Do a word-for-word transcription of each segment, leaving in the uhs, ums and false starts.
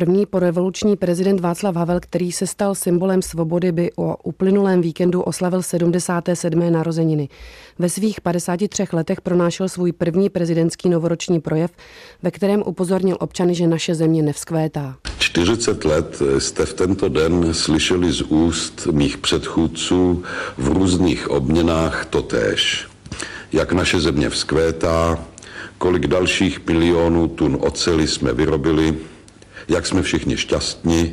První porevoluční prezident Václav Havel, který se stal symbolem svobody, by o uplynulém víkendu oslavil sedmdesáté sedmé narozeniny. Ve svých padesáti třech letech pronášel svůj první prezidentský novoroční projev, ve kterém upozornil občany, že naše země nevzkvétá. čtyřicet let jste v tento den slyšeli z úst mých předchůdců v různých obměnách totéž. Jak naše země vzkvétá, kolik dalších milionů tun oceli jsme vyrobili, jak jsme všichni šťastní,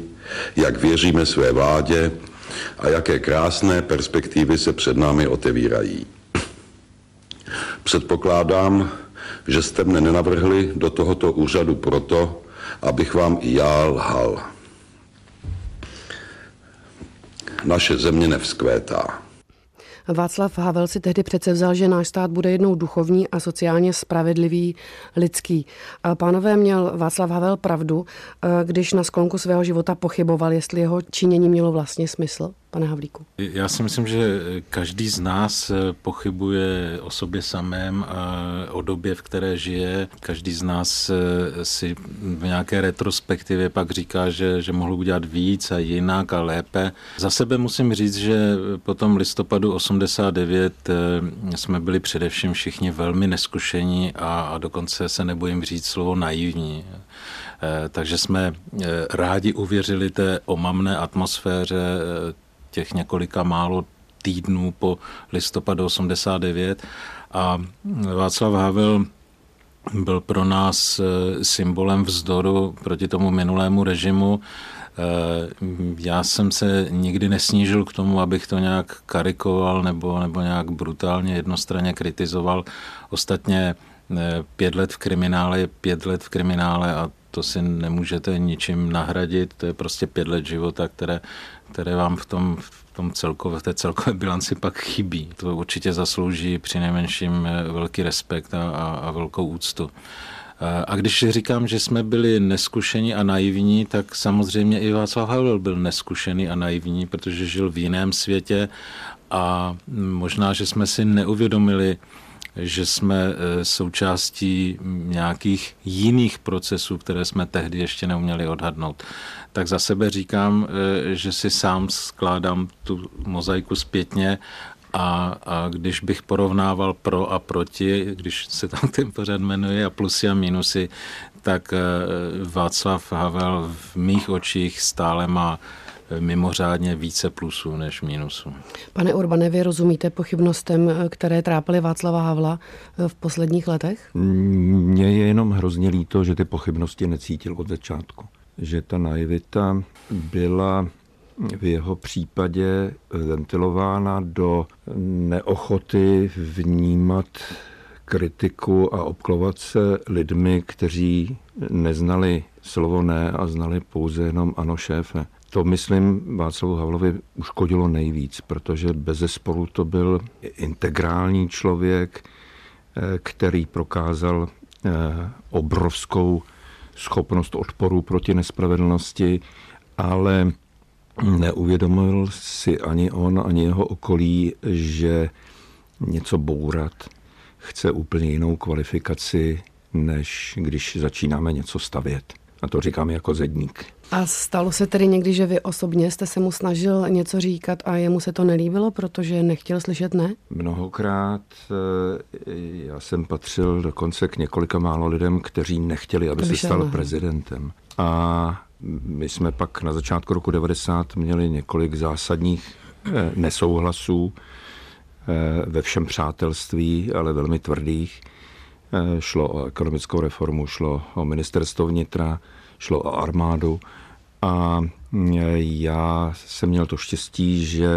jak věříme své vládě a jaké krásné perspektivy se před námi otevírají. Předpokládám, že jste mne nenavrhli do tohoto úřadu proto, abych vám i já lhal. Naše země nevzkvétá. Václav Havel si tehdy přece vzal, že náš stát bude jednou duchovní a sociálně spravedlivý, lidský. A pánové, měl Václav Havel pravdu, když na sklonku svého života pochyboval, jestli jeho činění mělo vlastně smysl, pane Havlíku? Já si myslím, že každý z nás pochybuje o sobě samém a o době, v které žije. Každý z nás si v nějaké retrospektivě pak říká, že, že mohl udělat víc a jinak a lépe. Za sebe musím říct, že po tom listopadu osmdesát devět jsme byli především všichni velmi neskušení a, a dokonce se nebojím říct slovo naivní. Takže jsme rádi uvěřili té omamné atmosféře těch několika málo týdnů po listopadu osmdesát devět a Václav Havel byl pro nás symbolem vzdoru proti tomu minulému režimu. Já jsem se nikdy nesnížil k tomu, abych to nějak karikoval nebo, nebo nějak brutálně jednostranně kritizoval. Ostatně pět let v kriminále je pět let v kriminále a to si nemůžete ničím nahradit. To je prostě pět let života, které, které vám v tom, v tom celkové, v té celkové bilanci pak chybí. To určitě zaslouží přinejmenším velký respekt a, a, a velkou úctu. A když říkám, že jsme byli neskušení a naivní, tak samozřejmě i Václav Havel byl neskušený a naivní, protože žil v jiném světě a možná, že jsme si neuvědomili, že jsme součástí nějakých jiných procesů, které jsme tehdy ještě neuměli odhadnout. Tak za sebe říkám, že si sám skládám tu mozaiku zpětně a, a když bych porovnával pro a proti, když se tam ten pořad jmenuje, a plusy a minusy, tak Václav Havel v mých očích stále má mimořádně více plusů než minusů. Pane Urbane, vy rozumíte pochybnostem, které trápily Václava Havla v posledních letech? Mně je jenom hrozně líto, že ty pochybnosti necítil od začátku. Že ta naivita byla v jeho případě ventilována do neochoty vnímat kritiku a obklovat se lidmi, kteří neznali slovo ne a znali pouze jenom ano, šéfe. To, myslím, Václavu Havlovi uškodilo nejvíc, protože bezesporu to byl integrální člověk, který prokázal obrovskou schopnost odporu proti nespravedlnosti, ale neuvědomil si ani on, ani jeho okolí, že něco bourat chce úplně jinou kvalifikaci, než když začínáme něco stavět. A to říkám jako zedník. A stalo se tedy někdy, že vy osobně jste se mu snažil něco říkat a jemu se to nelíbilo, protože nechtěl slyšet ne? Mnohokrát já jsem patřil dokonce k několika málo lidem, kteří nechtěli, aby se stal prezidentem. A my jsme pak na začátku roku devadesát měli několik zásadních nesouhlasů ve všem přátelství, ale velmi tvrdých. Šlo o ekonomickou reformu, šlo o ministerstvo vnitra, šlo o armádu a já jsem měl to štěstí, že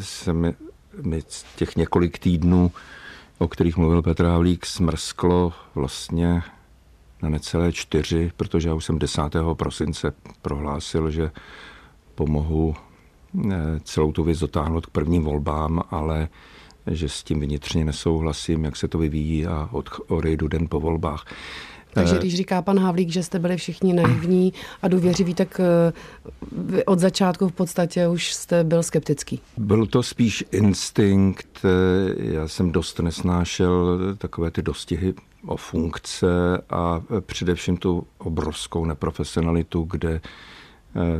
se mi, mi těch několik týdnů, o kterých mluvil Petr Havlík, smrsklo vlastně na necelé čtyři, protože já už jsem desátého prosince prohlásil, že pomohu celou tu věc dotáhnout k prvním volbám, ale že s tím vnitřně nesouhlasím, jak se to vyvíjí a odejdu den po volbách. Takže když říká pan Havlík, že jste byli všichni naivní a důvěřiví, tak od začátku v podstatě už jste byl skeptický. Byl to spíš instinkt. Já jsem dost nesnášel takové ty dostihy o funkce a především tu obrovskou neprofesionalitu, kde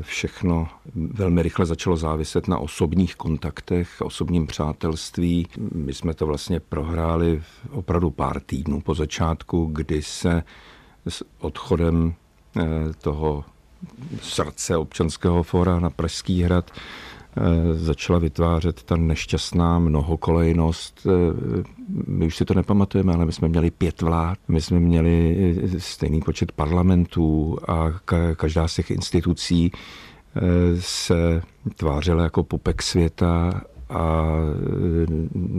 všechno velmi rychle začalo záviset na osobních kontaktech, osobním přátelství. My jsme to vlastně prohráli opravdu pár týdnů po začátku, kdy se s odchodem toho srdce Občanského fóra na Pražský hrad začala vytvářet ta nešťastná mnohokolejnost. My už si to nepamatujeme, ale my jsme měli pět vlád, my jsme měli stejný počet parlamentů a každá z těch institucí se tvářila jako pupek světa a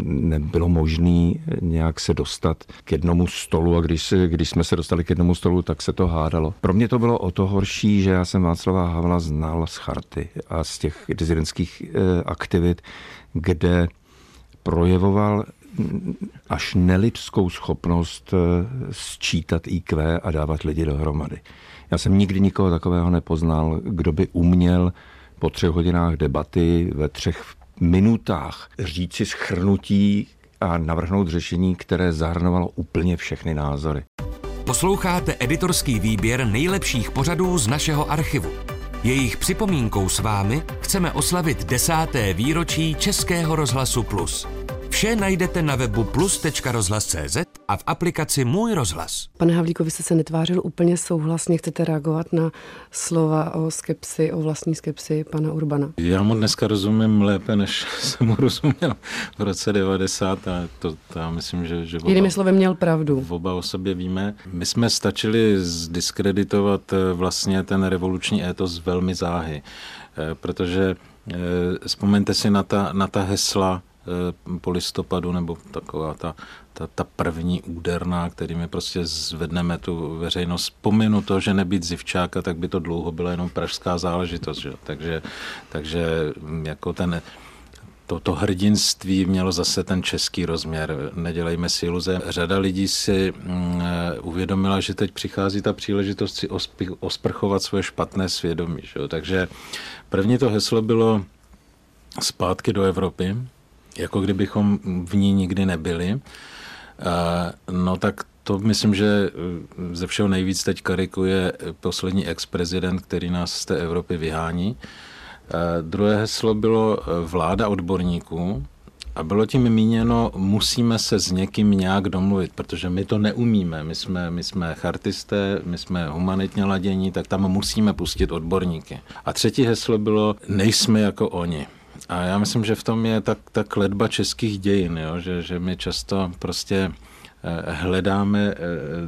nebylo možné nějak se dostat k jednomu stolu a když, když jsme se dostali k jednomu stolu, tak se to hádalo. Pro mě to bylo o to horší, že já jsem Václava Havla znal z Charty a z těch disidentských aktivit, kde projevoval až nelidskou schopnost sčítat í kvé a dávat lidi dohromady. Já jsem nikdy nikoho takového nepoznal, kdo by uměl po třech hodinách debaty ve třech minutách říci shrnutí a navrhnout řešení, které zahrnovalo úplně všechny názory. Posloucháte editorský výběr nejlepších pořadů z našeho archivu. Jejich připomínkou s vámi chceme oslavit desáté výročí Českého rozhlasu Plus. Vše najdete na webu plus tečka rozhlas tečka cé zet a v aplikaci Můj rozhlas. Pane Havlíku, vy jste se netvářil úplně souhlasně. Chcete reagovat na slova o skepsi, o vlastní skepsi pana Urbana? Já mu dneska rozumím lépe, než jsem mu rozuměl v roce devadesát a to, to já myslím, že... že Jinými slovy měl pravdu. Oba o sobě víme. My jsme stačili zdiskreditovat vlastně ten revoluční étos velmi záhy, protože vzpomeňte si na ta, na ta hesla po listopadu, nebo taková ta, ta, ta první úderná, kterými prostě zvedneme tu veřejnost. Pominu to, že nebýt Zivčáka, tak by to dlouho byla jenom pražská záležitost. Že? Takže, takže jako ten, to, to hrdinství mělo zase ten český rozměr. Nedělejme si iluze. Řada lidí si mm, uvědomila, že teď přichází ta příležitost si ospich, osprchovat svoje špatné svědomí. Že? Takže první to heslo bylo zpátky do Evropy, jako kdybychom v ní nikdy nebyli. No tak to myslím, že ze všeho nejvíc teď karikuje poslední ex-prezident, který nás z té Evropy vyhání. Druhé heslo bylo vláda odborníků a bylo tím míněno, musíme se s někým nějak domluvit, protože my to neumíme. My jsme, my jsme chartisté, my jsme humanitně ladění, tak tam musíme pustit odborníky. A třetí heslo bylo, nejsme jako oni. A já myslím, že v tom je tak ta kletba českých dějin, jo? Že, že my často prostě hledáme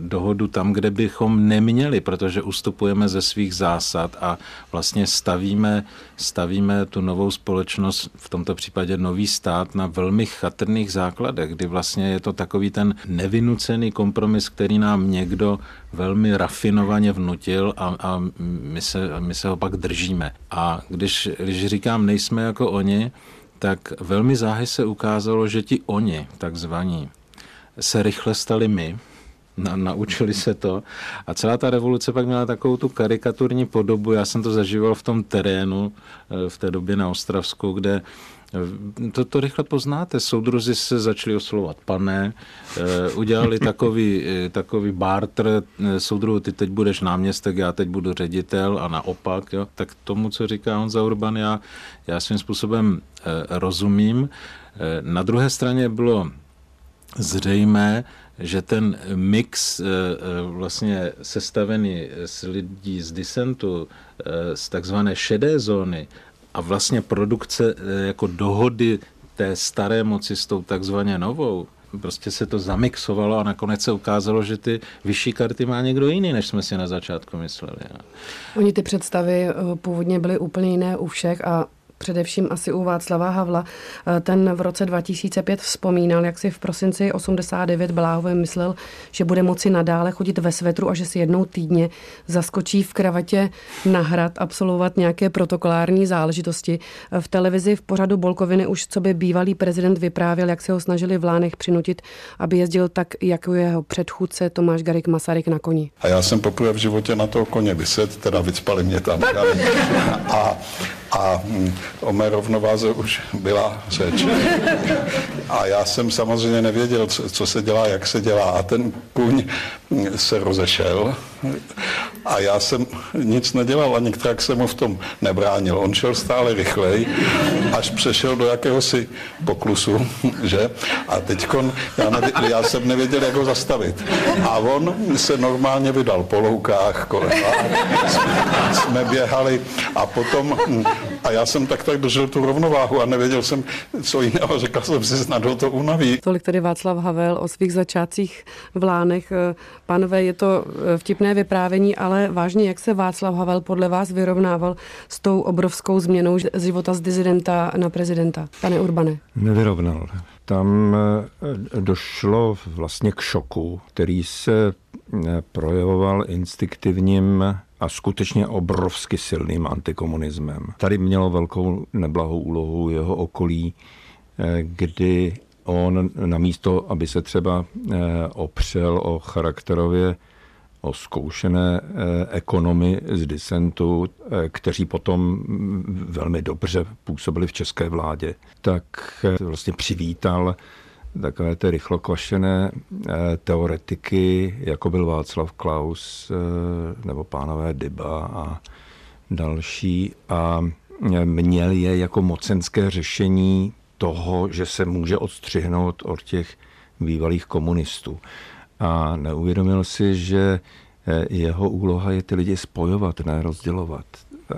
dohodu tam, kde bychom neměli, protože ustupujeme ze svých zásad a vlastně stavíme, stavíme tu novou společnost, v tomto případě nový stát, na velmi chatrných základech, kdy vlastně je to takový ten nevynucený kompromis, který nám někdo velmi rafinovaně vnutil a, a my se, my se ho pak držíme. A když, když říkám, nejsme jako oni, tak velmi záhy se ukázalo, že ti oni, takzvaní, se rychle stali my, na, naučili se to a celá ta revoluce pak měla takovou tu karikaturní podobu. Já jsem to zažíval v tom terénu v té době na Ostravsku, kde to, to rychle poznáte. Soudruzi se začali oslovovat pane, udělali takový, takový barter, soudruhu, ty teď budeš náměstek, já teď budu ředitel a naopak. Jo. Tak tomu, co říká Honza Urban, já, já svým způsobem rozumím. Na druhé straně bylo zřejmé, že ten mix vlastně sestavený z lidí z disentu, z takzvané šedé zóny a vlastně produkce jako dohody té staré moci s tou takzvaně novou, prostě se to zamixovalo a nakonec se ukázalo, že ty vyšší karty má někdo jiný, než jsme si na začátku mysleli. Oni ty představy původně byly úplně jiné u všech a především asi u Václava Havla. Ten v roce dva tisíce pět vzpomínal, jak si v prosinci osmdesát devět bláhově myslel, že bude moci nadále chodit ve svetru a že si jednou týdně zaskočí v kravatě na hrad absolvovat nějaké protokolární záležitosti. V televizi v pořadu Bolkoviny už co by bývalý prezident vyprávěl, jak se ho snažili v Lánech přinutit, aby jezdil tak, jako jeho předchůdce Tomáš Garrigue Masaryk na koni. A já jsem poprvé v životě na toho koně vysedl, teda vycpali mě tam. A, a o mé rovnováze už byla řeč. A já jsem samozřejmě nevěděl, co, co se dělá, jak se dělá. A ten kůň se rozešel a já jsem nic nedělal a nikterak jsem mu v tom nebránil. On šel stále rychleji, až přešel do jakéhosi poklusu, že? A teďkon, já, nevě, já jsem nevěděl, jak ho zastavit. A on se normálně vydal po loukách kolem. Jsme, jsme běhali a potom, a já jsem tak tak držel tu rovnováhu a nevěděl jsem, co jiného, řekl jsem si, snad ho to unaví. Tolik tedy Václav Havel o svých začátcích v Lánech. Pánové, je to vtipné vyprávění, ale vážně, jak se Václav Havel podle vás vyrovnával s tou obrovskou změnou života z dizidenta na prezidenta? Pane Urbane. Nevyrovnal. Tam došlo vlastně k šoku, který se projevoval instinktivním a skutečně obrovsky silným antikomunismem. Tady mělo velkou neblahou úlohu jeho okolí, kdy on namísto, aby se třeba opřel o charakterově o zkoušené ekonomy z disentu, kteří potom velmi dobře působili v české vládě, tak vlastně přivítal takové ty rychlokvašené teoretiky, jako byl Václav Klaus nebo pánové Dyba a další, a měl je jako mocenské řešení toho, že se může odstřihnout od těch bývalých komunistů. A neuvědomil si, že jeho úloha je ty lidi spojovat, ne rozdělovat.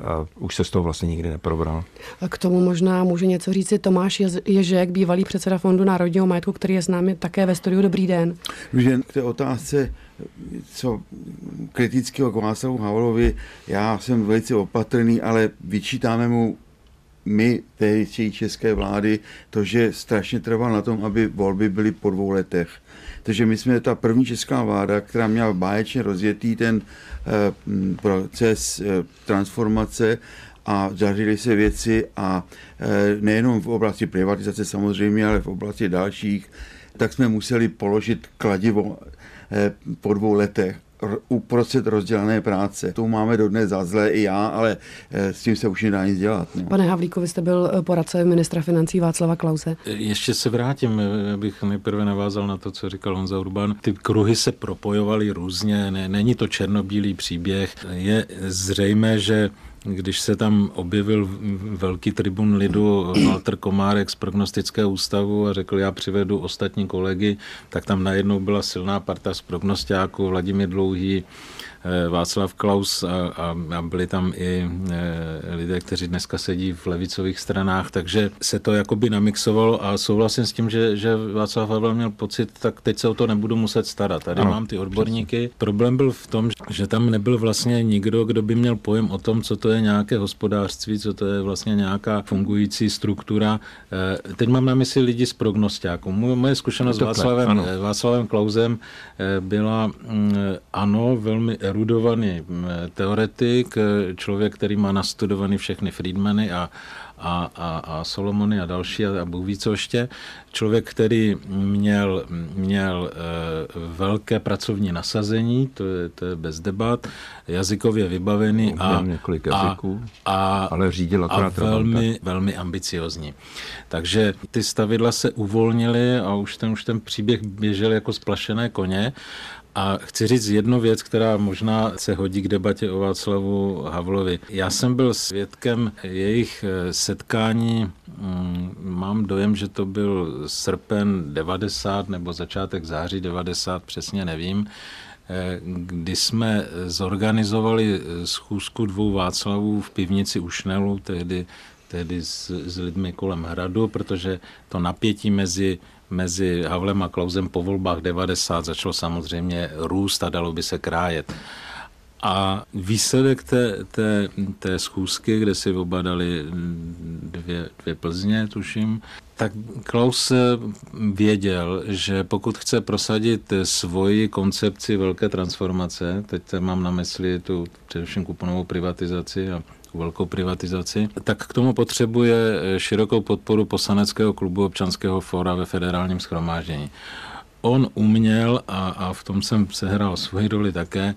A už se z toho vlastně nikdy neprobral. A k tomu možná může něco říci Tomáš Ježek, bývalý předseda Fondu národního majetku, který je s námi také ve studiu. Dobrý den. Dobrý den. K té otázce, co kritického k Václavu Havelovi, já jsem velice opatrný, ale vyčítáme mu my tehdejší české vlády to, že strašně trval na tom, aby volby byly po dvou letech. Takže my jsme ta první česká vláda, která měla báječně rozjetý ten uh, proces uh, transformace a zařídily se věci a uh, nejenom v oblasti privatizace samozřejmě, ale v oblasti dalších, tak jsme museli položit kladivo uh, po dvou letech uprostřed rozdělané práce. To máme dodnes za zlé i já, ale s tím se už nedá nic dělat. No. Pane Havlíku, vy jste byl poradce ministra financí Václava Klause. Ještě se vrátím, abych nejprve navázal na to, co říkal Honza Urban. Ty kruhy se propojovaly různě, není to černobílý příběh. Je zřejmé, že když se tam objevil velký tribun lidu Walter Komárek z prognostického ústavu a řekl, já přivedu ostatní kolegy, tak tam najednou byla silná parta z prognostiáků, Vladimír Dlouhý, Václav Klaus a, a byli tam i lidé, kteří dneska sedí v levicových stranách, takže se to jakoby namixovalo a souhlasím s tím, že, že Václav Havel měl pocit, tak teď se o to nebudu muset starat. Tady ano, mám ty odborníky. Přesně. Problém byl v tom, že tam nebyl vlastně nikdo, kdo by měl pojem o tom, co to je nějaké hospodářství, co to je vlastně nějaká fungující struktura. Teď mám na mysli lidi z prognostáků. Moje zkušenost s Václavem, Václavem Klausem byla, ano, velmi erudovaný teoretik, člověk, který má nastudovaný všechny Friedmany a A, a, a Solomony a další a, a Bůh ví co ještě. Člověk, který měl, měl e, velké pracovní nasazení, to je, to je bez debat, jazykově vybavený a, několik jazyků, a, a, ale řídil a velmi, velmi ambiciozní. Takže ty stavidla se uvolnily a už ten, už ten příběh běžel jako splašené koně. A chci říct jednu věc, která možná se hodí k debatě o Václavu Havlovi. Já jsem byl svědkem jejich setkání, mám dojem, že to byl srpen devadesát nebo začátek září devadesát, přesně nevím, kdy jsme zorganizovali schůzku dvou Václavů v pivnici u Šnelu, tehdy, tehdy s, s lidmi kolem hradu, protože to napětí mezi mezi Havlem a Klausem po volbách devadesát začalo samozřejmě růst a dalo by se krájet. A výsledek té, té, té schůzky, kde si oba dali dvě, dvě Plzně, tuším, tak Klaus věděl, že pokud chce prosadit svoji koncepci velké transformace, teď mám na mysli tu především kuponovou privatizaci a velkou privatizaci, tak k tomu potřebuje širokou podporu poslaneckého klubu Občanského fóra ve federálním shromáždění. On uměl, a, a v tom jsem sehrál svoji roli také,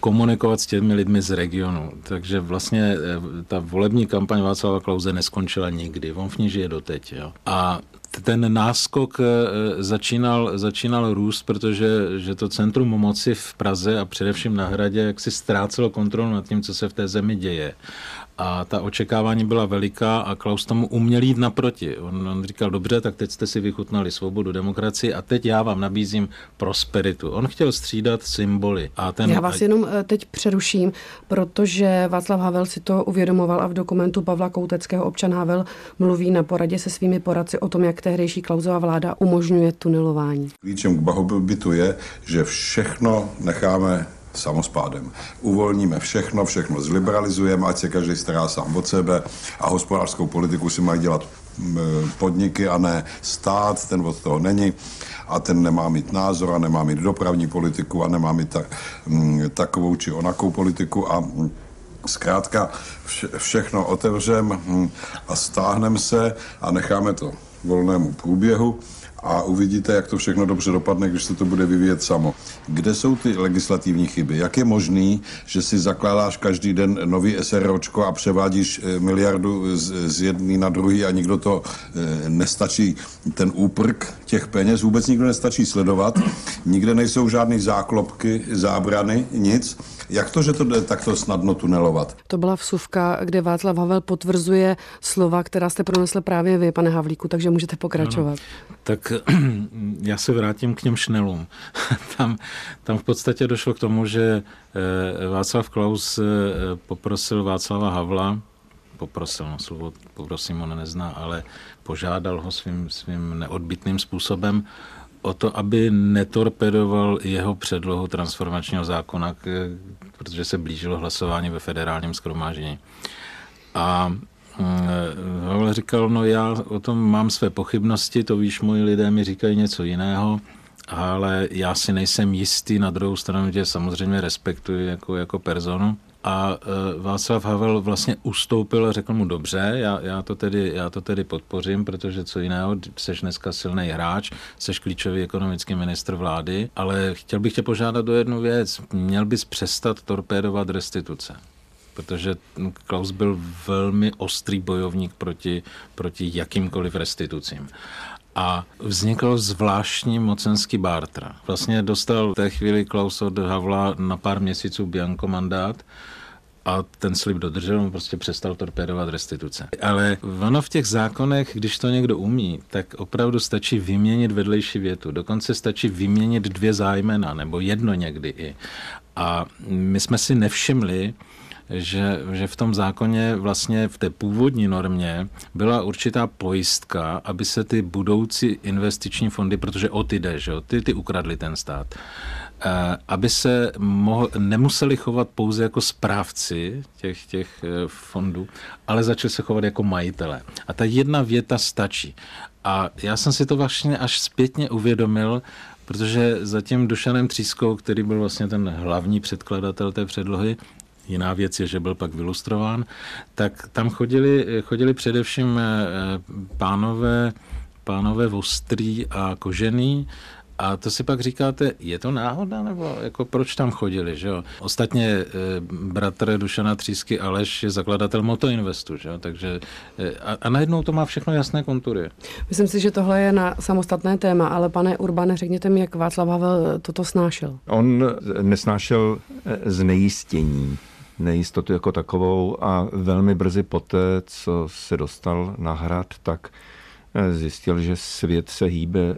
komunikovat s těmi lidmi z regionu. Takže vlastně ta volební kampaň Václava Klause neskončila nikdy. On v ní žije doteď. Jo. A ten náskok začínal, začínal růst, protože že to centrum moci v Praze a především na Hradě jaksi ztrácelo kontrolu nad tím, co se v té zemi děje. A ta očekávání byla veliká a Klaus tomu uměl jít naproti. On, on říkal, dobře, tak teď jste si vychutnali svobodu, demokracii a teď já vám nabízím prosperitu. On chtěl střídat symboly. A ten... Já vás jenom teď přeruším, protože Václav Havel si to uvědomoval a v dokumentu Pavla Kouteckého Občan Havel mluví na poradě se svými poradci o tom, jak tehdejší Klausova vláda umožňuje tunelování. Klíčem k blahobytu je, že všechno necháme samospádem. Uvolníme všechno, všechno zliberalizujeme, ať se každý stará sám od sebe a hospodářskou politiku si mají dělat podniky a ne stát, ten od toho není a ten nemá mít názor a nemá mít dopravní politiku a nemá mít ta, takovou či onakou politiku a zkrátka vše, všechno otevřem a stáhneme se a necháme to volnému průběhu. A uvidíte, jak to všechno dobře dopadne, když se to bude vyvíjet samo. Kde jsou ty legislativní chyby? Jak je možný, že si zakládáš každý den nový SROčko a převádíš miliardu z jedné na druhý a nikdo to nestačí, ten úprk těch peněz, vůbec nikdo nestačí sledovat, nikde nejsou žádný záklopky, zábrany, nic. Jak to, že to jde takto snadno tunelovat? To byla vsuvka, kde Václav Havel potvrzuje slova, která jste pronesl právě vy, pane Havlíku, takže můžete pokračovat. No, tak já se vrátím k těm šnelům. Tam, tam v podstatě došlo k tomu, že Václav Klaus poprosil Václava Havla, poprosil, no slovo poprosím, on nezná, ale požádal ho svým, svým neodbytným způsobem o to, aby netorpedoval jeho předlohu transformačního zákona, k, protože se blížilo hlasování ve federálním shromáždění. A Havel říkal, no já o tom mám své pochybnosti, to víš, moji lidé mi říkají něco jiného, ale já si nejsem jistý, na druhou stranu tě samozřejmě respektuji jako, jako personu. A Václav Havel vlastně ustoupil a řekl mu, dobře, já, já, to tedy, já to tedy podpořím, protože co jiného, seš dneska silný hráč, seš klíčový ekonomický ministr vlády, ale chtěl bych tě požádat o jednu věc, měl bys přestat torpédovat restituce. Protože Klaus byl velmi ostrý bojovník proti, proti jakýmkoliv restitucím. A vznikl zvláštní mocenský bártr. Vlastně dostal v té chvíli Klaus od Havla na pár měsíců bianko mandát a ten slib dodržel, on prostě přestal torpédovat restituce. Ale ono v těch zákonech, když to někdo umí, tak opravdu stačí vyměnit vedlejší větu. Dokonce stačí vyměnit dvě zájmena, nebo jedno někdy i. A my jsme si nevšimli, Že, že v tom zákoně vlastně v té původní normě byla určitá pojistka, aby se ty budoucí investiční fondy, protože o ty jde, že jo, ty, ty ukradli ten stát, aby se mohl, nemuseli chovat pouze jako správci těch, těch fondů, ale začali se chovat jako majitelé. A ta jedna věta stačí. A já jsem si to vlastně až zpětně uvědomil, protože za tím Dušanem Třískou, který byl vlastně ten hlavní předkladatel té předlohy, jiná věc je, že byl pak vylustrován, tak tam chodili, chodili především pánové, pánové Vostrý a Kožený a to si pak říkáte, je to náhoda, nebo jako proč tam chodili, že jo? Ostatně bratr Dušana Třísky Aleš je zakladatel Moto Investu, že jo? Takže a, a najednou to má všechno jasné kontury. Myslím si, že tohle je na samostatné téma, ale pane Urbane, řekněte mi, jak Václav Havel toto snášel. On nesnášel znejistění, nejistotu jako takovou a velmi brzy poté, co se dostal na Hrad, tak zjistil, že svět se hýbe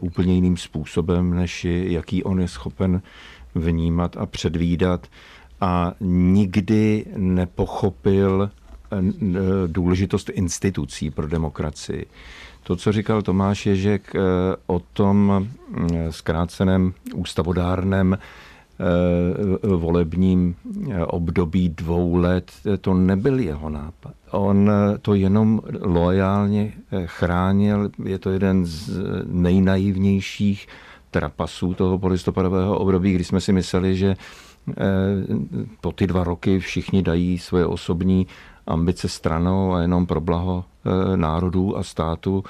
úplně jiným způsobem, než jaký on je schopen vnímat a předvídat. A nikdy nepochopil důležitost institucí pro demokracii. To, co říkal Tomáš Ježek o tom zkráceném ústavodárném volebním období dvou let, to nebyl jeho nápad. On to jenom loajálně chránil, je to jeden z nejnaivnějších trapasů toho polistopadového období, kdy jsme si mysleli, že po ty dva roky všichni dají svoje osobní ambice stranou a jenom pro blaho národů a státu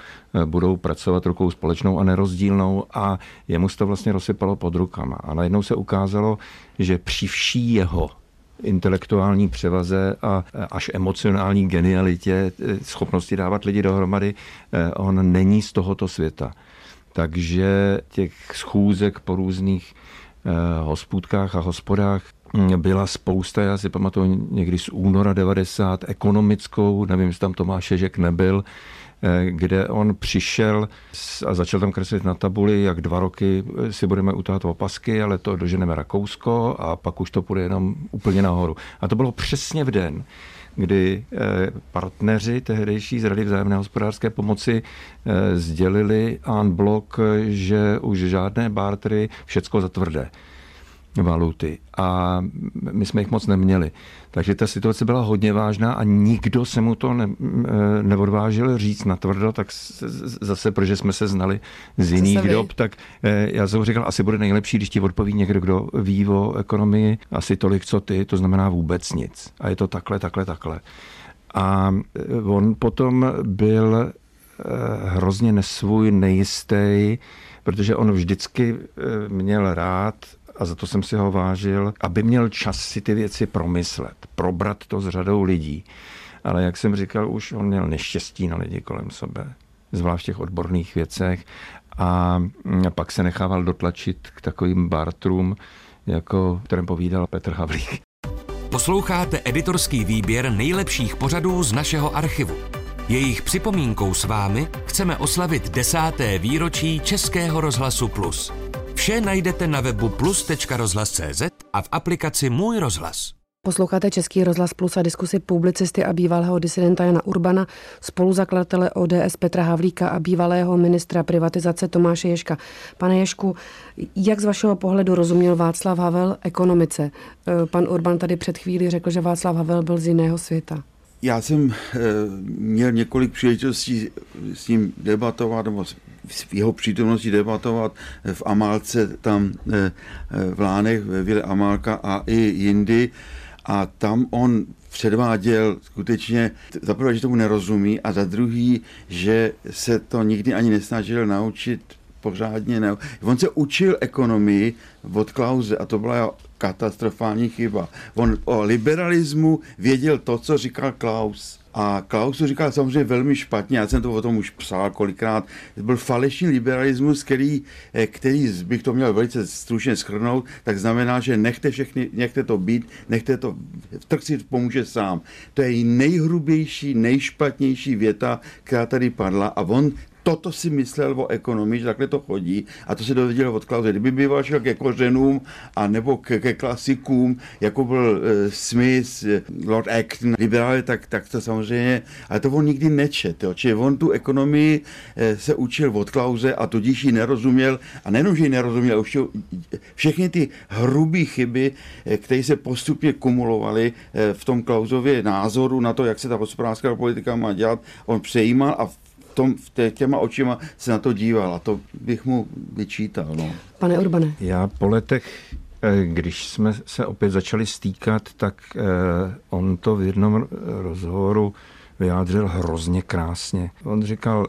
budou pracovat rukou společnou a nerozdílnou, a jemu se to vlastně rozsypalo pod rukama. A najednou se ukázalo, že při vší jeho intelektuální převaze a až emocionální genialitě, schopnosti dávat lidi dohromady, on není z tohoto světa. Takže těch schůzek po různých hospůdkách a hospodách byla spousta, já si pamatuju někdy z února devadesát ekonomickou, nevím, jestli tam Tomáš Ježek nebyl, kde on přišel a začal tam kreslit na tabuli, jak dva roky si budeme utahovat opasky, ale to doženeme Rakousko a pak už to půjde jenom úplně nahoru. A to bylo přesně v den, kdy partneři tehdejší z Rady vzájemné hospodářské pomoci sdělili en bloc, že už žádné bartery, všecko za tvrdé valuty. A my jsme jich moc neměli. Takže ta situace byla hodně vážná a nikdo se mu to ne, neodvážil říct natvrdo, tak zase, protože jsme se znali z jiných dob, tak já jsem říkal, asi bude nejlepší, když ti odpoví někdo, kdo ví o ekonomii, asi tolik, co ty, to znamená vůbec nic. A je to takhle, takhle, takhle. A on potom byl hrozně nesvůj, nejistý, protože on vždycky měl rád, a za to jsem si ho vážil, aby měl čas si ty věci promyslet, probrat to s řadou lidí. Ale jak jsem říkal, už on měl neštěstí na lidi kolem sebe, zvlášť v těch odborných věcech, a pak se nechával dotlačit k takovým bartrům, jako kterým povídal Petr Havlík. Posloucháte editorský výběr nejlepších pořadů z našeho archivu. Jejich připomínkou s vámi chceme oslavit desáté výročí Českého rozhlasu Plus. Vše najdete na webu plus tečka rozhlas tečka cé zet a v aplikaci Můj rozhlas. Posloucháte Český rozhlas Plus a diskusi publicisty a bývalého disidenta Jana Urbana, spoluzakladatele O D S Petra Havlíka a bývalého ministra privatizace Tomáše Ježka. Pane Ježku, jak z vašeho pohledu rozuměl Václav Havel ekonomice? Pan Urban tady před chvílí řekl, že Václav Havel byl z jiného světa. Já jsem měl několik příležitostí s ním debatovat, nebo v jeho přítomnosti debatovat v Amálce, tam v Lánech, ve vile Amálka a i jindy. A tam on předváděl skutečně, za prvé, že tomu nerozumí, a za druhý, že se to nikdy ani nesnažil naučit pořádně. Ne... On se učil ekonomii od Klause a to byla jeho katastrofální chyba. On o liberalismu věděl to, co říkal Klaus. A Klaus to říkal samozřejmě velmi špatně, já jsem to o tom už psal kolikrát. Byl falešný liberalismus, který, který bych to měl velice stručně shrnout, tak znamená, že nechte všechny, nechte to být, nechte to, trh si pomůže sám. To je nejhrubější, nejšpatnější věta, která tady padla, a on toto si myslel o ekonomii, že takhle to chodí, a to se dověděl od Klause. Kdyby býval šel ke kořenům a nebo ke, ke klasikům, jako byl e, Smith, Lord Acton, liberále, tak, tak to samozřejmě, ale to on nikdy nečet. Jo. Čili on tu ekonomii e, se učil od Klause a tudíž ji nerozuměl, a nejenom, že ji nerozuměl, už všechny ty hrubé chyby, e, které se postupně kumulovaly e, v tom Klausově názoru na to, jak se ta hospodářská politika má dělat, on přejímal a Tom, těma očima se na to díval, a to bych mu vyčítal. No. Pane Urbane. Já po letech, když jsme se opět začali stýkat, tak on to v jednom rozhovoru vyjádřil hrozně krásně. On říkal,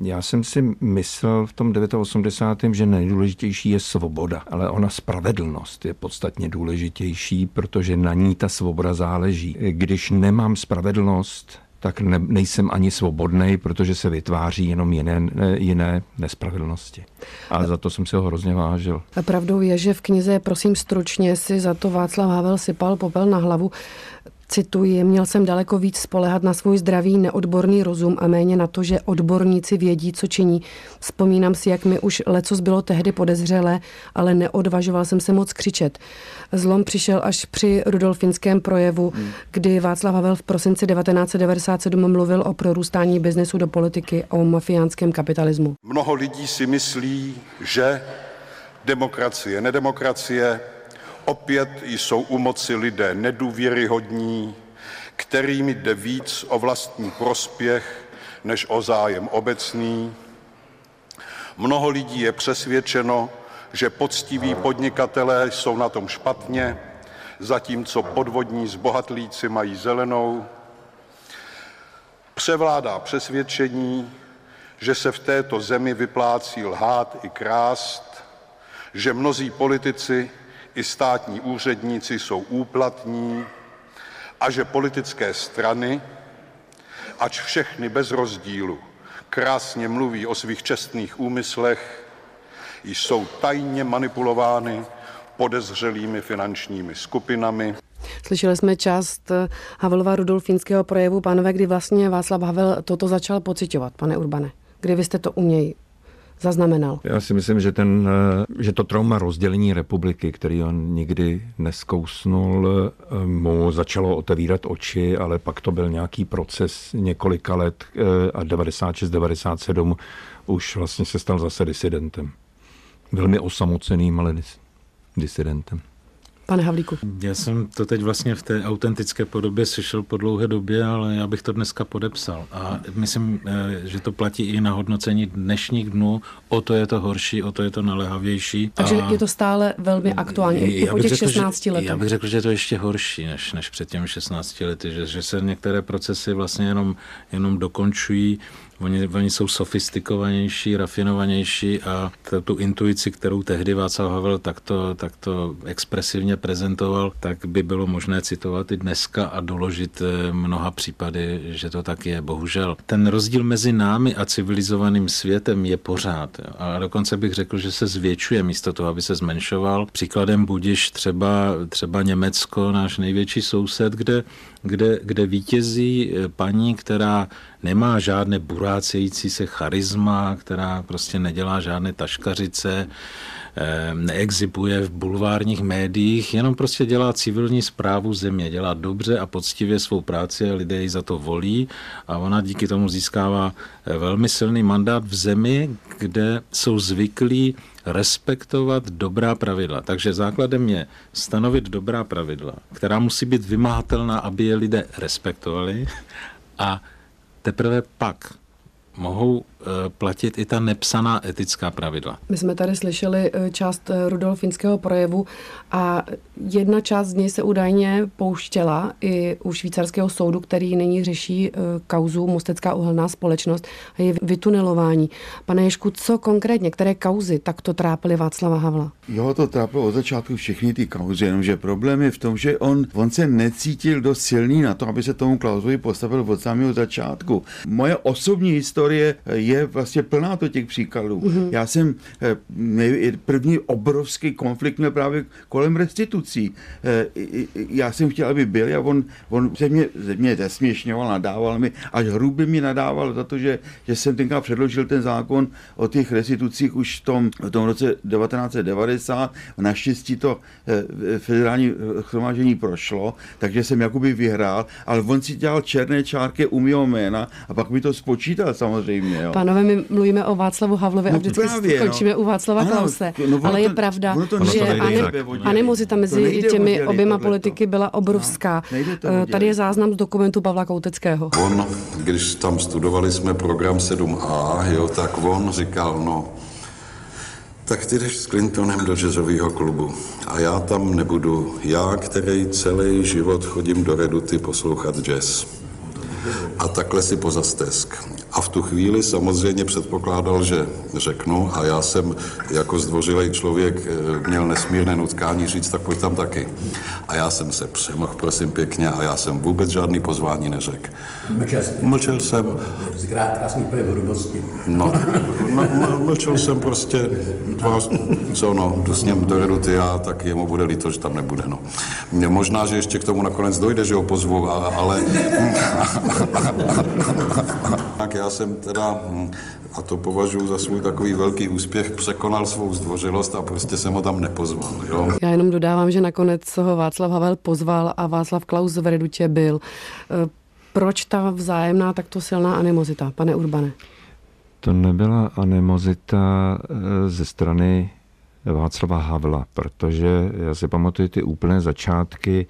já jsem si myslel v tom osmdesátém devátém, že nejdůležitější je svoboda, ale ona spravedlnost je podstatně důležitější, protože na ní ta svoboda záleží. Když nemám spravedlnost, tak ne, nejsem ani svobodnej, protože se vytváří jenom jiné, jiné nespravedlnosti. A za to jsem si ho hrozně vážil. A pravdou je, že v knize Prosím stručně si za to Václav Havel sypal popel na hlavu. Cituji, měl jsem daleko víc spoléhat na svůj zdravý neodborný rozum a méně na to, že odborníci vědí, co činí. Vzpomínám si, jak mi už lecos bylo tehdy podezřelé, ale neodvažoval jsem se moc křičet. Zlom přišel až při Rudolfínském projevu, hmm. kdy Václav Havel v prosinci devatenáct set devadesát sedm mluvil o prorůstání biznesu do politiky a o mafiánském kapitalismu. Mnoho lidí si myslí, že demokracie, nedemokracie, Opět jsou u moci lidé nedůvěryhodní, kterým jde víc o vlastní prospěch než o zájem obecný. Mnoho lidí je přesvědčeno, že poctiví podnikatelé jsou na tom špatně, zatímco podvodní zbohatlíci mají zelenou. Převládá přesvědčení, že se v této zemi vyplácí lhát i krást, že mnozí politici i státní úředníci jsou úplatní a že politické strany, ač všechny bez rozdílu krásně mluví o svých čestných úmyslech, jsou tajně manipulovány podezřelými finančními skupinami. Slyšeli jsme část Havelova Rudolfínského projevu, pánové, kdy vlastně Václav Havel toto začal pociťovat, pane Urbane. Kdy vy jste to u něj zaznamenal? Já si myslím, že, ten, že to trauma rozdělení republiky, který on nikdy neskousnul, mu začalo otevírat oči, ale pak to byl nějaký proces několika let a devadesát šest devadesát sedm už vlastně se stal zase disidentem. Velmi osamoceným, ale disidentem. Pane Havlíku. Já jsem to teď vlastně v té autentické podobě slyšel po dlouhé době, ale já bych to dneska podepsal. A myslím, že to platí i na hodnocení dnešních dnů. O to je to horší, o to je to naléhavější. Takže a je to stále velmi aktuální i po těch šestnácti letech. Já bych řekl, že je to ještě horší než, než před těmi šestnácti lety, že, že se některé procesy vlastně jenom, jenom dokončují. Oni, oni jsou sofistikovanější, rafinovanější a t- tu intuici, kterou tehdy Václav Havel takto, takto expresivně prezentoval, tak by bylo možné citovat i dneska a doložit mnoha případy, že to tak je. Bohužel. Ten rozdíl mezi námi a civilizovaným světem je pořád. A dokonce bych řekl, že se zvětšuje místo toho, aby se zmenšoval. Příkladem budiš třeba, třeba Německo, náš největší soused, kde, kde, kde vítězí paní, která nemá žádné burácející se charisma, která prostě nedělá žádné taškařice, neexibuje v bulvárních médiích, jenom prostě dělá civilní správu země, dělá dobře a poctivě svou práci a lidé ji za to volí a ona díky tomu získává velmi silný mandát v zemi, kde jsou zvyklí respektovat dobrá pravidla. Takže základem je stanovit dobrá pravidla, která musí být vymahatelná, aby je lidé respektovali a teprve pak mohou platit i ta nepsaná etická pravidla. My jsme tady slyšeli část Rudolfínského projevu a jedna část z něj se údajně pouštěla i u švýcarského soudu, který nyní řeší kauzu Mostecká uhelná společnost a je vytunelování. Pane Ježku, co konkrétně, které kauzy takto trápily Václava Havla? Jo, to trápilo od začátku všechny ty kauzy, jenomže problém je v tom, že on, on se necítil dost silný na to, aby se tomu Klausovi postavil od samého začátku. Moje osobní historie je vlastně plná to těch příkladů. Mm-hmm. Já jsem první obrovský konflikt měl právě kolem restitucí. Já jsem chtěl, aby byl a on, on se mě, mě zesměšňoval, nadával mi, až hrubě mi nadával za to, že, že jsem tenkrát předložil ten zákon o těch restitucích už v tom, v tom roce devatenáct devadesát. Naštěstí to federální shromáždění prošlo, takže jsem jakoby vyhrál, ale on si dělal černé čárky u mého jména a pak mi to spočítal samozřejmě. Jo. Pánové, my mluvíme o Václavu Havlovi no a vždycky právě, skončíme no. u Václava Klause, no, ale to, je pravda, že animozita mezi těmi oběma politiky byla obrovská. No, tady je záznam z dokumentu Pavla Kouteckého. On, když tam studovali jsme program sedm á, jo, tak on říkal, no, tak ty jdeš s Clintonem do jazzového klubu a já tam nebudu. Já, který celý život chodím do Reduty poslouchat jazz. A takhle si pozastesk. A v tu chvíli samozřejmě předpokládal, že řeknu, a já jsem jako zdvořilej člověk měl nesmírné nutkání říct, tak pojď tam taky. A já jsem se přemohl, prosím pěkně, a já jsem vůbec žádný pozvání neřekl. Mlčel, mlčel jsem. Zkrátka jsem úplně v hrudosti. No, mlčel jsem prostě, tvář, co no, jdu s ním do Reduty já, tak jemu bude líto, že tam nebude, no. Možná, že ještě k tomu nakonec dojde, že ho pozvu, a, ale... Tak já jsem teda, a to považuji za svůj takový velký úspěch, překonal svou zdvořilost a prostě jsem ho tam nepozval. Jo? Já jenom dodávám, že nakonec ho Václav Havel pozval a Václav Klaus v Redutě byl. Proč ta vzájemná takto silná animozita, pane Urbane? To nebyla animozita ze strany Václava Havla, protože já si pamatuju ty úplné začátky,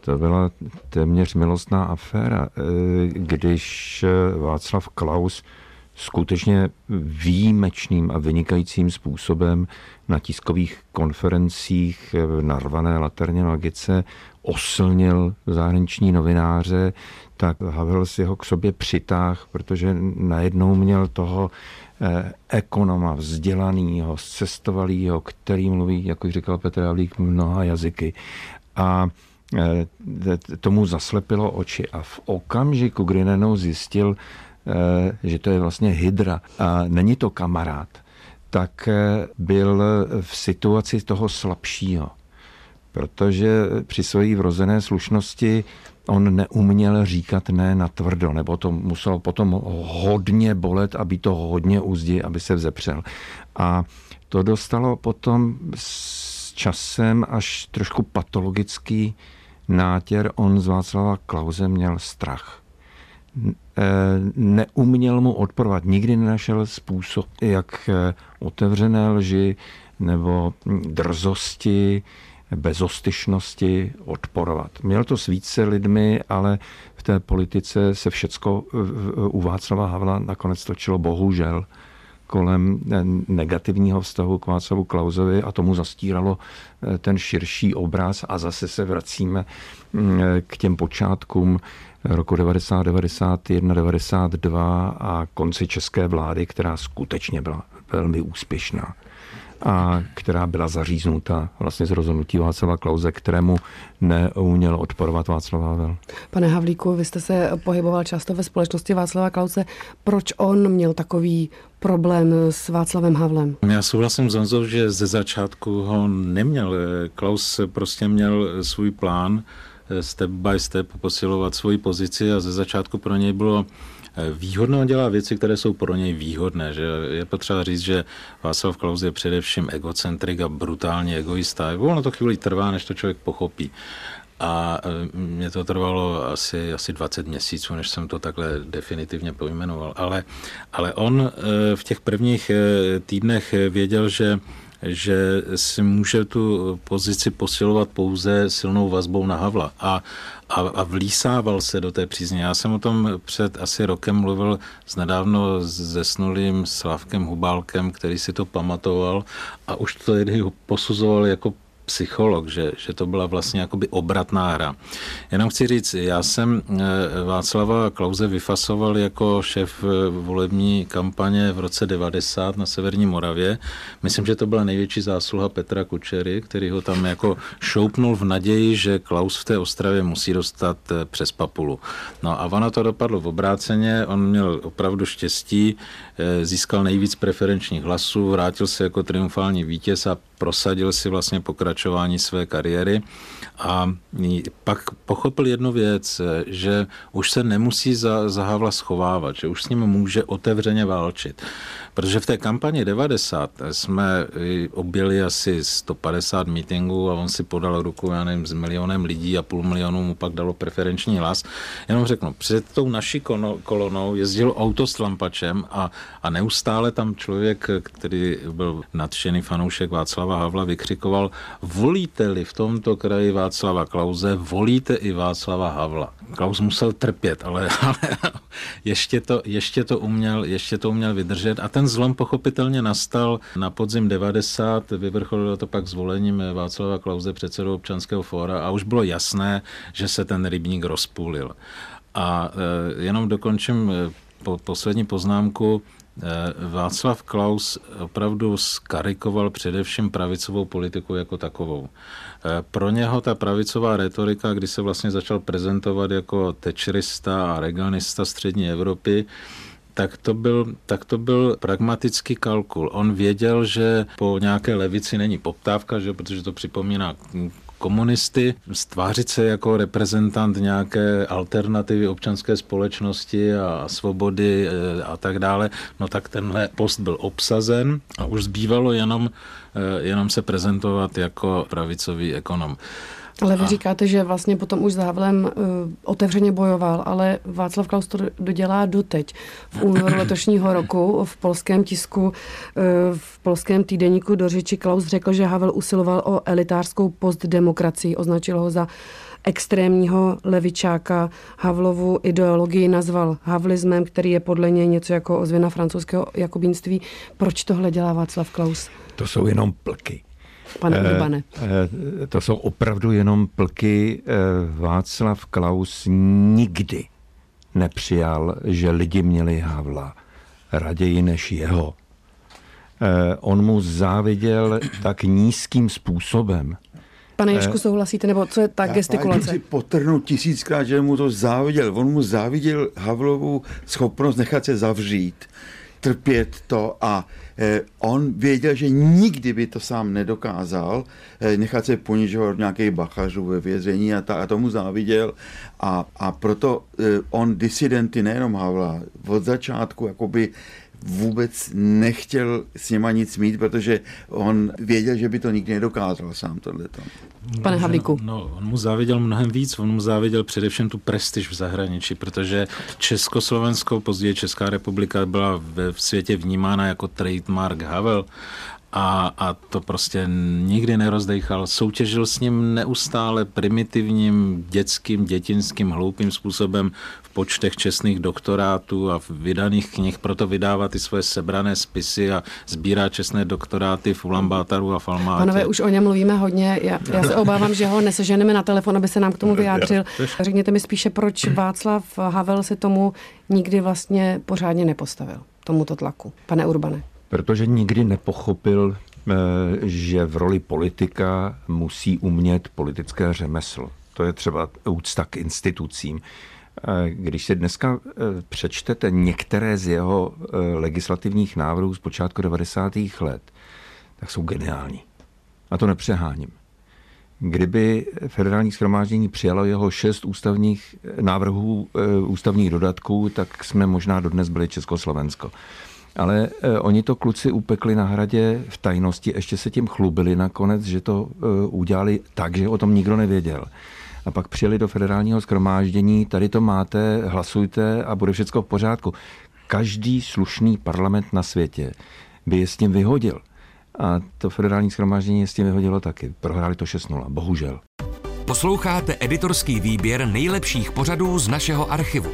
to byla téměř milostná aféra, když Václav Klaus skutečně výjimečným a vynikajícím způsobem na tiskových konferencích v narvané laterně magice oslnil zahraniční novináře, tak Havel si ho k sobě přitáhl, protože najednou měl toho ekonoma vzdělanýho, cestovalýho, který mluví, jak už říkal Petr Havlík, mnoha jazyky. A tomu zaslepilo oči. A v okamžiku, kdy najednou zjistil, že to je vlastně hydra a není to kamarád, tak byl v situaci toho slabšího. Protože při své vrozené slušnosti on neuměl říkat ne natvrdo, nebo to muselo potom hodně bolet a být to hodně uzdi, aby se vzepřel. A to dostalo potom s časem až trošku patologický nátěr. On z Václava Klause měl strach. Neuměl mu odporovat, nikdy nenašel způsob, jak otevřené lži nebo drzosti, bezostyšnosti odporovat. Měl to s více lidmi, ale v té politice se všecko u Václava Havla nakonec točilo bohužel kolem negativního vztahu k Václavu Klausovi a tomu zastíralo ten širší obraz a zase se vracíme k těm počátkům roku devadesát, devadesát jedna, devadesát dva a konci české vlády, která skutečně byla velmi úspěšná a která byla zaříznuta vlastně z rozhodnutí Václava Klause, kterému neuměl odporovat Václav Havel. Pane Havlíku, vy jste se pohyboval často ve společnosti Václava Klause. Proč on měl takový problém s Václavem Havlem? Já souhlasím s Honzou, že ze začátku ho neměl. Klaus prostě měl svůj plán step by step posilovat svoji pozici a ze začátku pro něj bylo výhodno, dělá věci, které jsou pro něj výhodné. Že je potřeba říct, že Václav Klaus je především egocentrik a brutálně egoista. Ono to chvíli trvá, než to člověk pochopí. A mě to trvalo asi, asi dvacet měsíců, než jsem to takhle definitivně pojmenoval. Ale, ale on v těch prvních týdnech věděl, že že si může tu pozici posilovat pouze silnou vazbou na Havla a, a, a vlísával se do té přízně. Já jsem o tom před asi rokem mluvil s nedávno zesnulým Slavkem Hubálkem, který si to pamatoval a už to tehdy posuzoval jako psycholog, že, že to byla vlastně jakoby obratná hra. Jenom chci říct, já jsem Václava Klause vyfasoval jako šéf volební kampaně v roce devadesát na Severní Moravě. Myslím, že to byla největší zásluha Petra Kučery, který ho tam jako šoupnul v naději, že Klaus v té Ostravě musí dostat přes papulu. No a ono to dopadlo v obráceně, on měl opravdu štěstí, získal nejvíc preferenčních hlasů, vrátil se jako triumfální vítěz a prosadil si vlastně pokračování své kariéry a pak pochopil jednu věc, že už se nemusí za, za Havla schovávat, že už s ním může otevřeně válčit. Protože v té kampani devadesát jsme objeli asi sto padesát mítinků a on si podal ruku, já nevím, s milionem lidí a půl milionu mu pak dalo preferenční hlas. Jenom řeknu, před tou naší kolonou jezdil auto s lampačem a, a neustále tam člověk, který byl nadšený fanoušek Václava Havla, vykřikoval: volíte-li v tomto kraji Václava Klause, volíte i Václava Havla. Klaus musel trpět, ale, ale ještě, to, ještě, to uměl, ještě to uměl vydržet a ten zlom pochopitelně nastal na podzim devadesát, vyvrcholilo to pak zvolením Václava Klause předsedou Občanského fóra a už bylo jasné, že se ten rybník rozpůlil. A jenom dokončím poslední poznámku. Václav Klaus opravdu skarikoval především pravicovou politiku jako takovou. Pro něho ta pravicová retorika, kdy se vlastně začal prezentovat jako tečerista a reaganista střední Evropy, Tak to, byl, tak to byl pragmatický kalkul. On věděl, že po nějaké levici není poptávka, že, protože to připomíná komunisty, stvářit se jako reprezentant nějaké alternativy občanské společnosti a svobody a tak dále, no tak tenhle post byl obsazen a už zbývalo jenom, jenom se prezentovat jako pravicový ekonom. Ale vy říkáte, že vlastně potom už s Havelem uh, otevřeně bojoval, ale Václav Klaus to dodělá doteď. V únoru letošního roku v polském tisku, uh, v polském týdeníku do řeči Klaus řekl, že Havel usiloval o elitářskou postdemokracii, označil ho za extrémního levičáka. Havlovu ideologii nazval havlismem, který je podle něj něco jako ozvěna francouzského jakobínství. Proč tohle dělá Václav Klaus? To jsou jenom plky. Pane Urbane. E, to jsou opravdu jenom plky. Václav Klaus nikdy nepřijal, že lidi měli Havla raději než jeho. E, on mu záviděl tak nízkým způsobem. Pane Ježku, souhlasíte, nebo co je ta gestikulace? Já si potrhnu tisíckrát, že mu to záviděl. On mu záviděl Havlovu schopnost nechat se zavřít, trpět to a eh, on věděl, že nikdy by to sám nedokázal, eh, nechat se ponižovat od nějakých bachařů ve vězení a, ta, a tomu záviděl a, a proto eh, on disidenty, nejenom Havla, od začátku jakoby vůbec nechtěl s něma nic mít, protože on věděl, že by to nikdy nedokázal sám tohleto. Pane Havlíku. No, no, on mu záviděl mnohem víc, on mu záviděl především tu prestiž v zahraničí, protože Československo, později Česká republika byla ve světě vnímána jako trademark Havel a, a to prostě nikdy nerozdejchal. Soutěžil s ním neustále primitivním, dětským, dětinským, hloupým způsobem v počtech čestných doktorátů a v vydaných knih, proto vydává ty svoje sebrané spisy a sbírá čestné doktoráty v Ulambátaru a v Almátě. Panové, už o něm mluvíme hodně. Já, já se obávám, že ho neseženeme na telefon, aby se nám k tomu vyjádřil. Řekněte mi spíše, proč Václav Havel se tomu nikdy vlastně pořádně nepostavil, tomuto tlaku. Pane Urbane. Protože nikdy nepochopil, že v roli politika musí umět politické řemeslo. To je třeba úcta k institucím. Když se dneska přečtete některé z jeho legislativních návrhů z počátku devadesátých let, tak jsou geniální. A to nepřeháním. Kdyby federální shromáždění přijalo jeho šest ústavních návrhů, ústavních dodatků, tak jsme možná dodnes byli Československo. Ale oni to kluci upekli na Hradě v tajnosti, ještě se tím chlubili nakonec, že to udělali tak, že o tom nikdo nevěděl. A pak přijeli do federálního shromáždění, tady to máte, hlasujte a bude všechno v pořádku. Každý slušný parlament na světě by je s tím vyhodil. A to federální shromáždění je s tím vyhodilo taky. Prohráli to šest nula, bohužel. Posloucháte editorský výběr nejlepších pořadů z našeho archivu.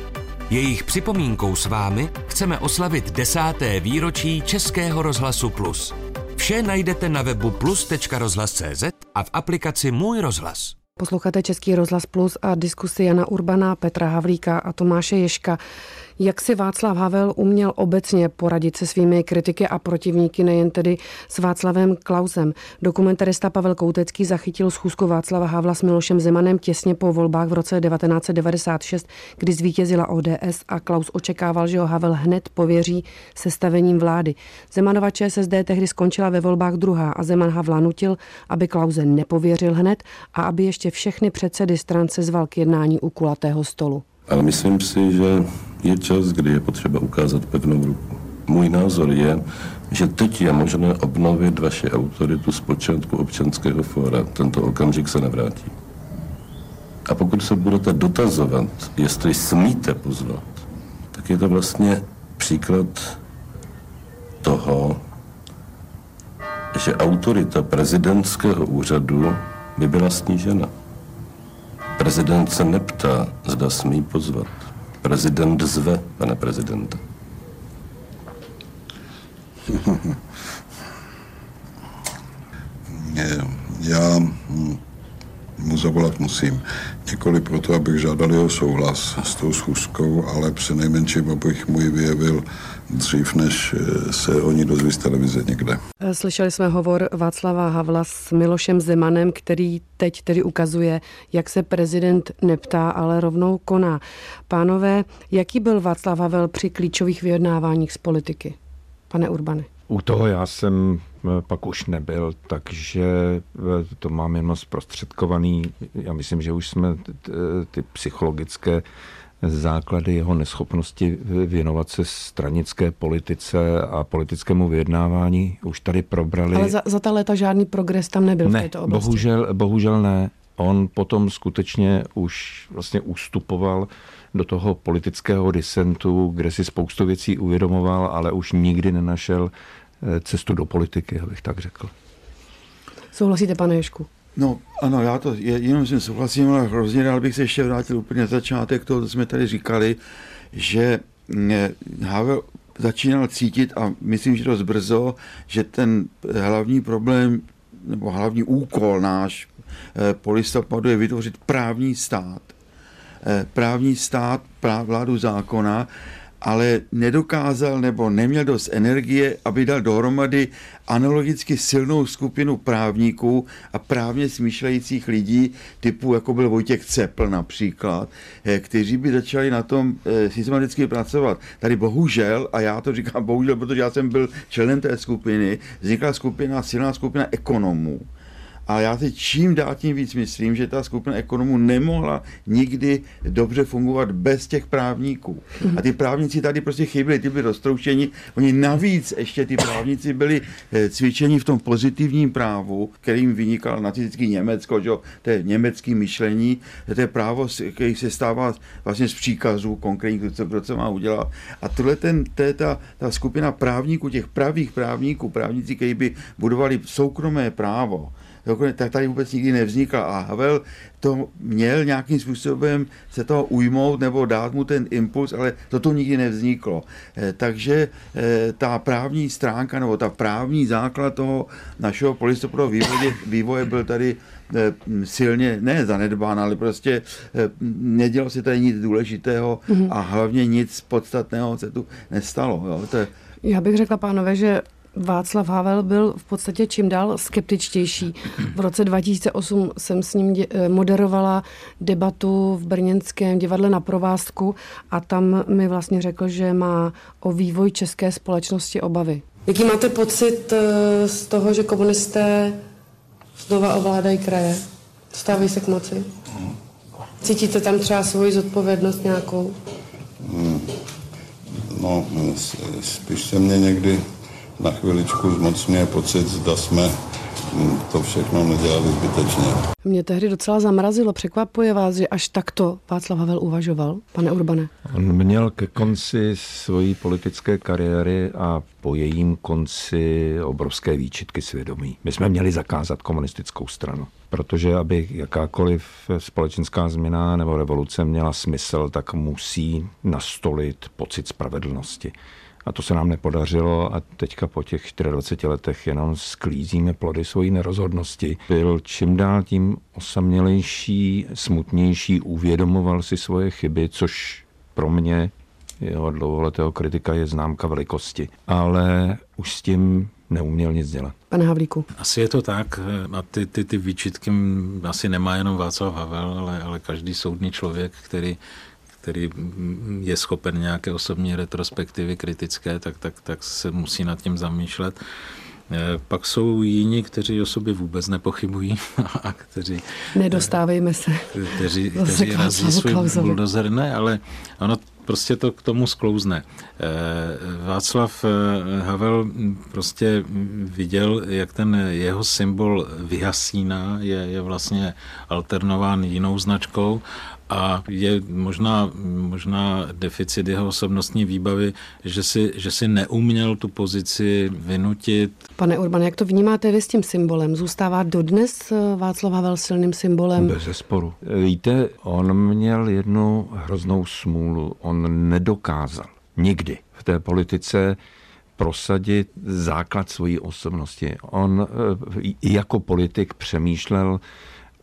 Jejich připomínkou s vámi chceme oslavit desáté výročí Českého rozhlasu Plus. Vše najdete na webu plus tečka rozhlas tečka cé zet a v aplikaci Můj rozhlas. Posloucháte Český rozhlas Plus a diskusi Jana Urbana, Petra Havlíka a Tomáše Ježka. Jak si Václav Havel uměl obecně poradit se svými kritiky a protivníky, nejen tedy s Václavem Klausem? Dokumentarista Pavel Koutecký zachytil schůzku Václava Havla s Milošem Zemanem těsně po volbách v roce devatenáct set devadesát šest, kdy zvítězila O D S a Klaus očekával, že ho Havel hned pověří sestavením vlády. Zemanova Č S S D tehdy skončila ve volbách druhá a Zeman Havla nutil, aby Klause nepověřil hned a aby ještě všechny předsedy stran sezval k jednání u kulatého stolu. Ale myslím si, že je čas, kdy je potřeba ukázat pevnou ruku. Můj názor je, že teď je možné obnovit vaši autoritu z počátku Občanského fóra. Tento okamžik se nevrátí. A pokud se budete dotazovat, jestli smíte pozvat, tak je to vlastně příklad toho, že autorita prezidentského úřadu by byla snížena. Prezident se neptá, zda smí pozvat. Prezident zve, pane prezidente. Já mu zavolat musím. Nikoli proto, abych žádal jeho souhlas s tou schůzkou, ale přinejmenším, abych mu ji vyjevil dřív, než se oni dozví z televize někde. Slyšeli jsme hovor Václava Havla s Milošem Zemanem, který teď tedy ukazuje, jak se prezident neptá, ale rovnou koná. Pánové, jaký byl Václav Havel při klíčových vyjednáváních z politiky? Pane Urbane. U toho já jsem pak už nebyl, takže to mám jenom zprostředkovaný. Já myslím, že už jsme ty psychologické základy jeho neschopnosti věnovat se stranické politice a politickému vyjednávání už tady probrali. Ale za, za ta léta žádný progres tam nebyl ne, v této oblasti. Bohužel, bohužel ne. on potom skutečně už vlastně ústupoval do toho politického disentu, kde si spoustu věcí uvědomoval, ale už nikdy nenašel cestu do politiky, abych tak řekl. Souhlasíte, pane Ježku? No ano, já to je, jenom jsem souhlasím, ale hrozně rád bych se ještě vrátil úplně na začátek toho, co jsme tady říkali, že Havel začínal cítit, a myslím, že dost brzo, že ten hlavní problém nebo hlavní úkol náš po listopadu je vytvořit právní stát. Právní stát, práv, vládu zákona, ale nedokázal nebo neměl dost energie, aby dal dohromady analogicky silnou skupinu právníků a právně smýšlejících lidí, typu jako byl Vojtěch Cepl například, kteří by začali na tom systematicky pracovat. Tady bohužel, a já to říkám bohužel, protože já jsem byl členem té skupiny, vznikla skupina, silná skupina ekonomů. A já si čím dál tím víc myslím, že ta skupina ekonomů nemohla nikdy dobře fungovat bez těch právníků. A ty právníci tady prostě chyběli, ty byli roztroušeni. Oni navíc ještě ty právníci byli cvičeni v tom pozitivním právu, kterým vynikal nacistický Německo, že to je německý myšlení, to je právo, který se stává vlastně z příkazů konkrétních, co, co má udělat. A tohle ten, to je ta, ta skupina právníků, těch pravých právníků, právníci, kteří by budovali soukromé právo, tak tady vůbec nikdy nevznikla. A Havel to měl nějakým způsobem se toho ujmout nebo dát mu ten impuls, ale to tu nikdy nevzniklo. Takže ta právní stránka nebo ta právní základ toho našeho polistopadového vývoje byl tady silně, ne zanedbán, ale prostě nedělo se tady nic důležitého a hlavně nic podstatného se tu nestalo. Jo? To je... Já bych řekla, pánové, že Václav Havel byl v podstatě čím dál skeptičtější. V roce dva tisíce osm jsem s ním moderovala debatu v brněnském divadle Na provázku a tam mi vlastně řekl, že má o vývoj české společnosti obavy. Jaký máte pocit z toho, že komunisté znova ovládají kraje? Stávají se k moci? Cítíte tam třeba svoji zodpovědnost nějakou? No, spíš se mě někdy na chviličku zmocňuje pocit, zda jsme to všechno nedělali zbytečně. Mě tehdy docela zamrazilo. Překvapuje vás, že až takto Václav Havel uvažoval, pane Urbane? On měl ke konci svojí politické kariéry a po jejím konci obrovské výčitky svědomí. My jsme měli zakázat komunistickou stranu, protože aby jakákoliv společenská změna nebo revoluce měla smysl, tak musí nastolit pocit spravedlnosti. A to se nám nepodařilo a teďka po těch dvaceti čtyři letech jenom sklízíme plody svojí nerozhodnosti. Byl čím dál tím osamělejší, smutnější, uvědomoval si svoje chyby, což pro mě, jeho dlouholetého kritika, je známka velikosti. Ale už s tím neuměl nic dělat. Pane Havlíku. Asi je to tak a ty, ty, ty výčitky asi nemá jenom Václav Havel, ale, ale každý soudný člověk, který který je schopen nějaké osobní retrospektivy kritické, tak, tak, tak se musí nad tím zamýšlet. Pak jsou jiní, kteří o sobě vůbec nepochybují a kteří... Nedostávejme se. Kteří, kteří razí svůj buldozer, ne, ale ono prostě to k tomu sklouzne. Václav Havel prostě viděl, jak ten jeho symbol vyhasíná, je, je vlastně alternován jinou značkou. A je možná, možná deficit jeho osobnostní výbavy, že si, že si neuměl tu pozici vynutit. Pane Urban, jak to vnímáte vy s tím symbolem? Zůstává dodnes Václav Havel silným symbolem? Bezesporu. Víte, on měl jednu hroznou smůlu. On nedokázal nikdy v té politice prosadit základ svojí osobnosti. On jako politik přemýšlel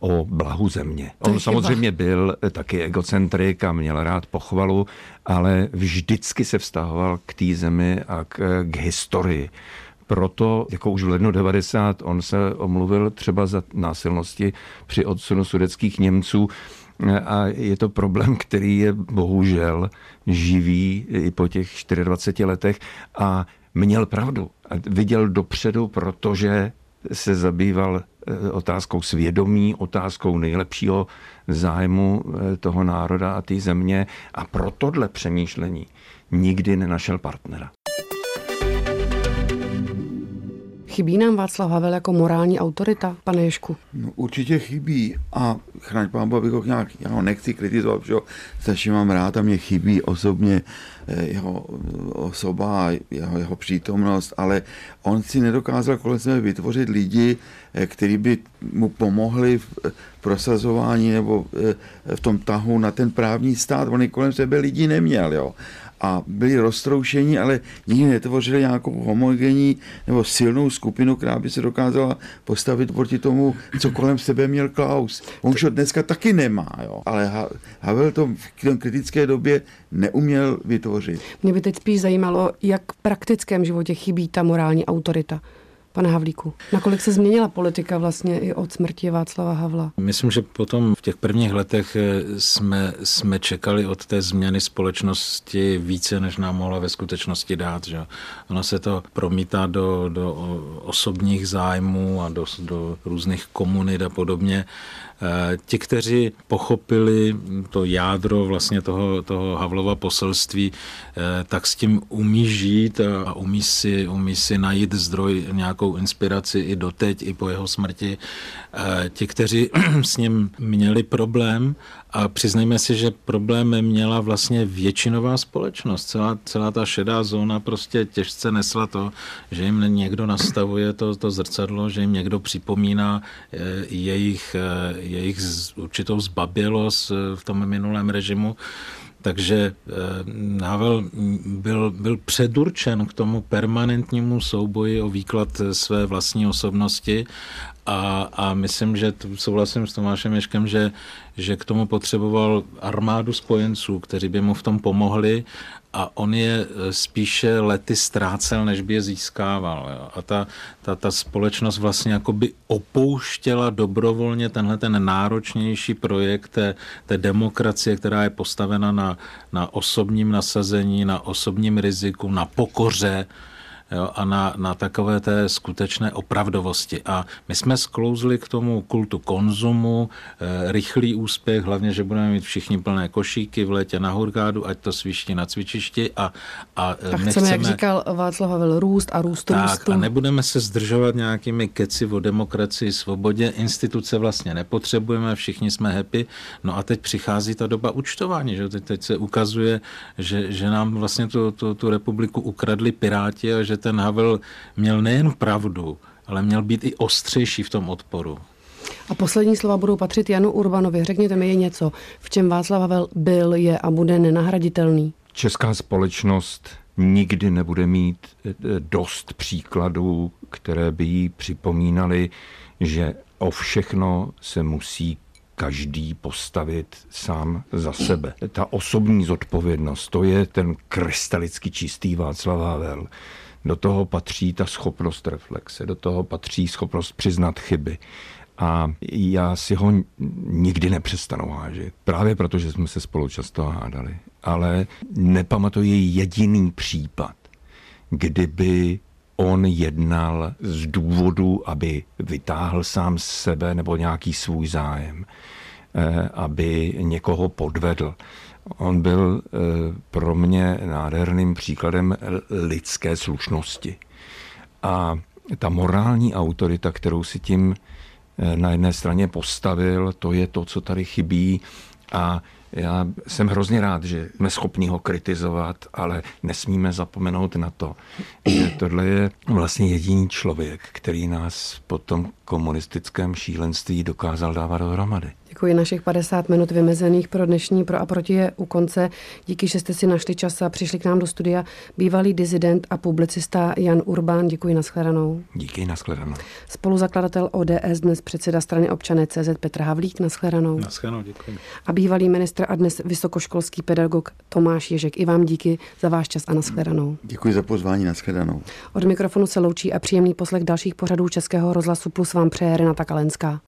o blahu země. On samozřejmě byl taky egocentrik a měl rád pochvalu, ale vždycky se vztahoval k té zemi a k, k historii. Proto, jako už v lednu devadesát, on se omluvil třeba za násilnosti při odsunu sudetských Němců a je to problém, který je bohužel živý i po těch dvaceti čtyři letech a měl pravdu. A viděl dopředu, protože se zabýval otázkou svědomí, otázkou nejlepšího zájmu toho národa a té země a pro tohle přemýšlení nikdy nenašel partnera. Chybí nám Václav Havel jako morální autorita, pane Ježku? No, určitě chybí a chraň pánbu, abych ho nějak, já ho nechci kritizovat, protože ho strašně mám rád a mě chybí osobně jeho osoba, jeho, jeho přítomnost, ale on si nedokázal kolem sebe vytvořit lidi, kteří by mu pomohli v prosazování nebo v tom tahu na ten právní stát. On kolem sebe lidi neměl, jo. A byli roztroušení, ale nikdy netvořili nějakou homogenní nebo silnou skupinu, která by se dokázala postavit proti tomu, co kolem sebe měl Klaus. On už to dneska taky nemá, jo. Ale Havel to v kritické době neuměl vytvořit. Mě by teď spíš zajímalo, jak v praktickém životě chybí ta morální autorita. Pane Havlíku, nakolik se změnila politika vlastně i od smrti Václava Havla? Myslím, že potom v těch prvních letech jsme, jsme čekali od té změny společnosti více, než nám mohla ve skutečnosti dát. Že? Ono se to promítá do, do osobních zájmů a do, do různých komunit a podobně. Ti, kteří pochopili to jádro vlastně toho, toho Havlova poselství, tak s tím umí žít a umí si, umí si najít zdroj, nějakou inspiraci i doteď, i po jeho smrti. Ti, kteří s ním měli problém, a přiznejme si, že problém měla vlastně většinová společnost. Celá, celá ta šedá zóna prostě těžce nesla to, že jim někdo nastavuje to, to zrcadlo, že jim někdo připomíná jejich, jejich určitou zbabělost v tom minulém režimu. Takže Havel byl, byl předurčen k tomu permanentnímu souboji o výklad své vlastní osobnosti a, a myslím, že souhlasím s Tomášem Ježkem, že, že k tomu potřeboval armádu spojenců, kteří by mu v tom pomohli a on je spíše lety ztrácel, než by je získával. Jo. A ta, ta, ta společnost vlastně jakoby opouštěla dobrovolně tenhle ten náročnější projekt té, té demokracie, která je postavena na, na osobním nasazení, na osobním riziku, na pokoře, jo, a na, na takové té skutečné opravdovosti. A my jsme sklouzli k tomu kultu konzumu, e, rychlý úspěch, hlavně, že budeme mít všichni plné košíky v létě na hurgádu, ať to sviští na cvičišti. A, a, a chceme, nechceme, jak říkal Václav Havel, růst a růst tak, růstu. A nebudeme se zdržovat nějakými keci o demokracii, svobodě, instituce vlastně nepotřebujeme, všichni jsme happy. No a teď přichází ta doba účtování, že teď, teď se ukazuje, že, že nám vlastně tu, tu, tu republiku ukradli piráti a že ten Havel měl nejen pravdu, ale měl být i ostřejší v tom odporu. A poslední slova budou patřit Janu Urbanovi. Řekněte mi, je něco, v čem Václav Havel byl, je a bude nenahraditelný? Česká společnost nikdy nebude mít dost příkladů, které by jí připomínaly, že o všechno se musí každý postavit sám za sebe. Ta osobní zodpovědnost, to je ten krystalicky čistý Václav Havel. Do toho patří ta schopnost reflexe, do toho patří schopnost přiznat chyby. A já si ho nikdy nepřestanu hážit. Právě proto, že jsme se spolu často hádali. Ale nepamatuji jediný případ, kdyby on jednal z důvodu, aby vytáhl sám sebe nebo nějaký svůj zájem, aby někoho podvedl. On byl pro mě nádherným příkladem lidské slušnosti. A ta morální autorita, kterou si tím na jedné straně postavil, to je to, co tady chybí. A já jsem hrozně rád, že jsme schopni ho kritizovat, ale nesmíme zapomenout na to, že tohle je vlastně jediný člověk, který nás po tom komunistickém šílenství dokázal dávat dohromady. Děkuji, našich padesát minut vymezených pro dnešní Pro a proti je u konce. Díky, že jste si našli čas a přišli k nám do studia bývalý disident a publicista Jan Urbán. Děkuji, nashledanou. Díky, nashledanou. Spoluzakladatel O D S, dnes předseda strany Občané C Z Petr Havlík, nashledanou. Nashledanou, děkuji. A bývalý ministr a dnes vysokoškolský pedagog Tomáš Ježek. I vám díky za váš čas a nashledanou. Děkuji za pozvání, nashledanou. Od mikrofonu se loučí a příjemný poslech dalších pořadů Českého rozhlasu Plus vám přeje Renata Kalenská.